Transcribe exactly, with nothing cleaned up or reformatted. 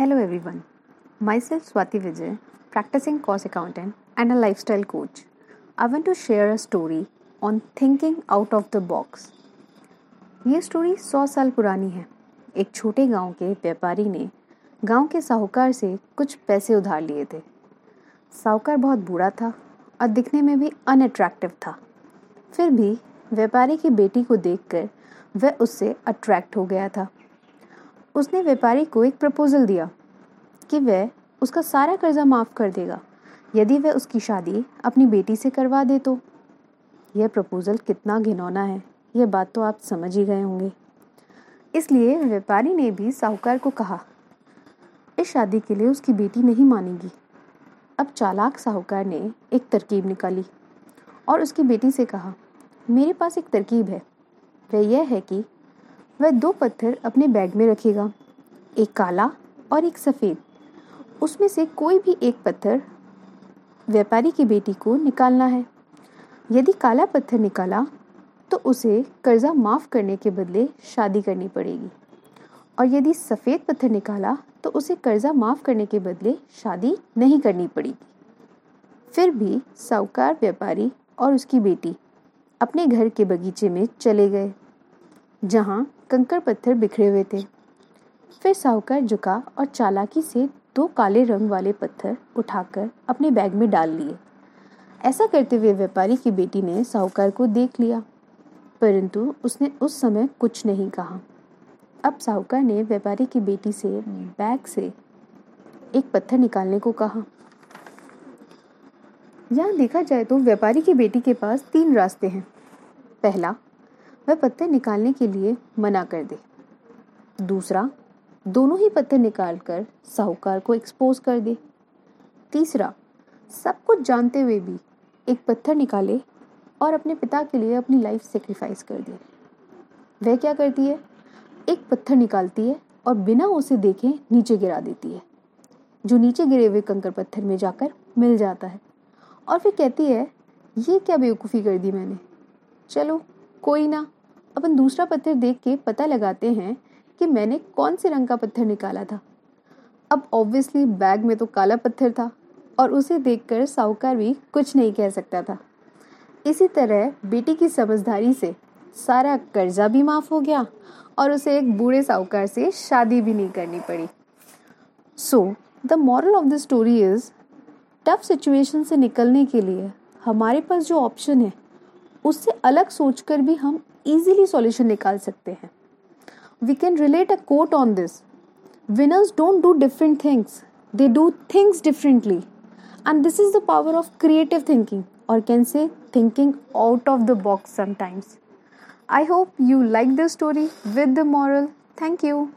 Hello everyone, myself Swati Vijay, practicing cost accountant and a lifestyle coach. I want to share a story on thinking out of the box. ये story सौ साल पुरानी है। एक छोटे गांव के व्यापारी ने गांव के साहूकार से कुछ पैसे उधार लिए थे। साहूकार बहुत बूढ़ा था और दिखने में भी अनअट्रैक्टिव था। फिर भी व्यापारी की बेटी को देखकर वह उससे अट्रैक्ट हो गया था। उसने व्यापारी को एक प्रपोजल दिया कि वह उसका सारा कर्जा माफ़ कर देगा यदि वह उसकी शादी अपनी बेटी से करवा दे तो। यह प्रपोजल कितना घिनौना है, यह बात तो आप समझ ही गए होंगे। इसलिए व्यापारी ने भी साहूकार को कहा, इस शादी के लिए उसकी बेटी नहीं मानेगी। अब चालाक साहूकार ने एक तरकीब निकाली और उसकी बेटी से कहा, मेरे पास एक तरकीब है। वह यह है कि वह दो पत्थर अपने बैग में रखेगा, एक काला और एक सफ़ेद। उसमें से कोई भी एक पत्थर व्यापारी की बेटी को निकालना है। यदि काला पत्थर निकाला तो उसे कर्जा माफ़ करने के बदले शादी करनी पड़ेगी, और यदि सफ़ेद पत्थर निकाला तो उसे कर्जा माफ़ करने के बदले शादी नहीं करनी पड़ेगी। फिर भी साहूकार, व्यापारी और उसकी बेटी अपने घर के बगीचे में चले गए जहाँ कंकड़ पत्थर बिखरे हुए थे। फिर साहूकार झुका और चालाकी से दो काले रंग वाले पत्थर उठाकर अपने बैग में डाल लिए। ऐसा करते हुए व्यापारी की बेटी ने साहूकार को देख लिया, परंतु उसने उस समय कुछ नहीं कहा। अब साहूकार ने व्यापारी की बेटी से बैग से एक पत्थर निकालने को कहा। यहाँ देखा जाए तो व्यापारी की बेटी के पास तीन रास्ते हैं। पहला, वह पत्थर निकालने के लिए मना कर दे। दूसरा, दोनों ही पत्थर निकालकर साहूकार को एक्सपोज कर दे। तीसरा, सब कुछ जानते हुए भी एक पत्थर निकाले और अपने पिता के लिए अपनी लाइफ सेक्रीफाइस कर दे। वह क्या करती है, एक पत्थर निकालती है और बिना उसे देखे नीचे गिरा देती है, जो नीचे गिरे हुए कंकड़ पत्थर में जाकर मिल जाता है। और फिर कहती है, ये क्या बेवकूफ़ी कर दी मैंने, चलो कोई ना, अपन दूसरा पत्थर देख के पता लगाते हैं कि मैंने कौन से रंग का पत्थर निकाला था। अब ऑब्वियसली बैग में तो काला पत्थर था और उसे देखकर साहूकार भी कुछ नहीं कह सकता था। इसी तरह बेटी की समझदारी से सारा कर्जा भी माफ़ हो गया और उसे एक बूढ़े साहूकार से शादी भी नहीं करनी पड़ी। So the moral of the story is, tough situation से निकलने के लिए हमारे पास जो ऑप्शन है उससे अलग सोचकर भी हम इजीली सॉल्यूशन निकाल सकते हैं। We can relate a quote on this, Winners don't do different things. They do things differently. And this is the power of creative thinking, or can say thinking out of the box sometimes. I hope you like this story with the moral. Thank you.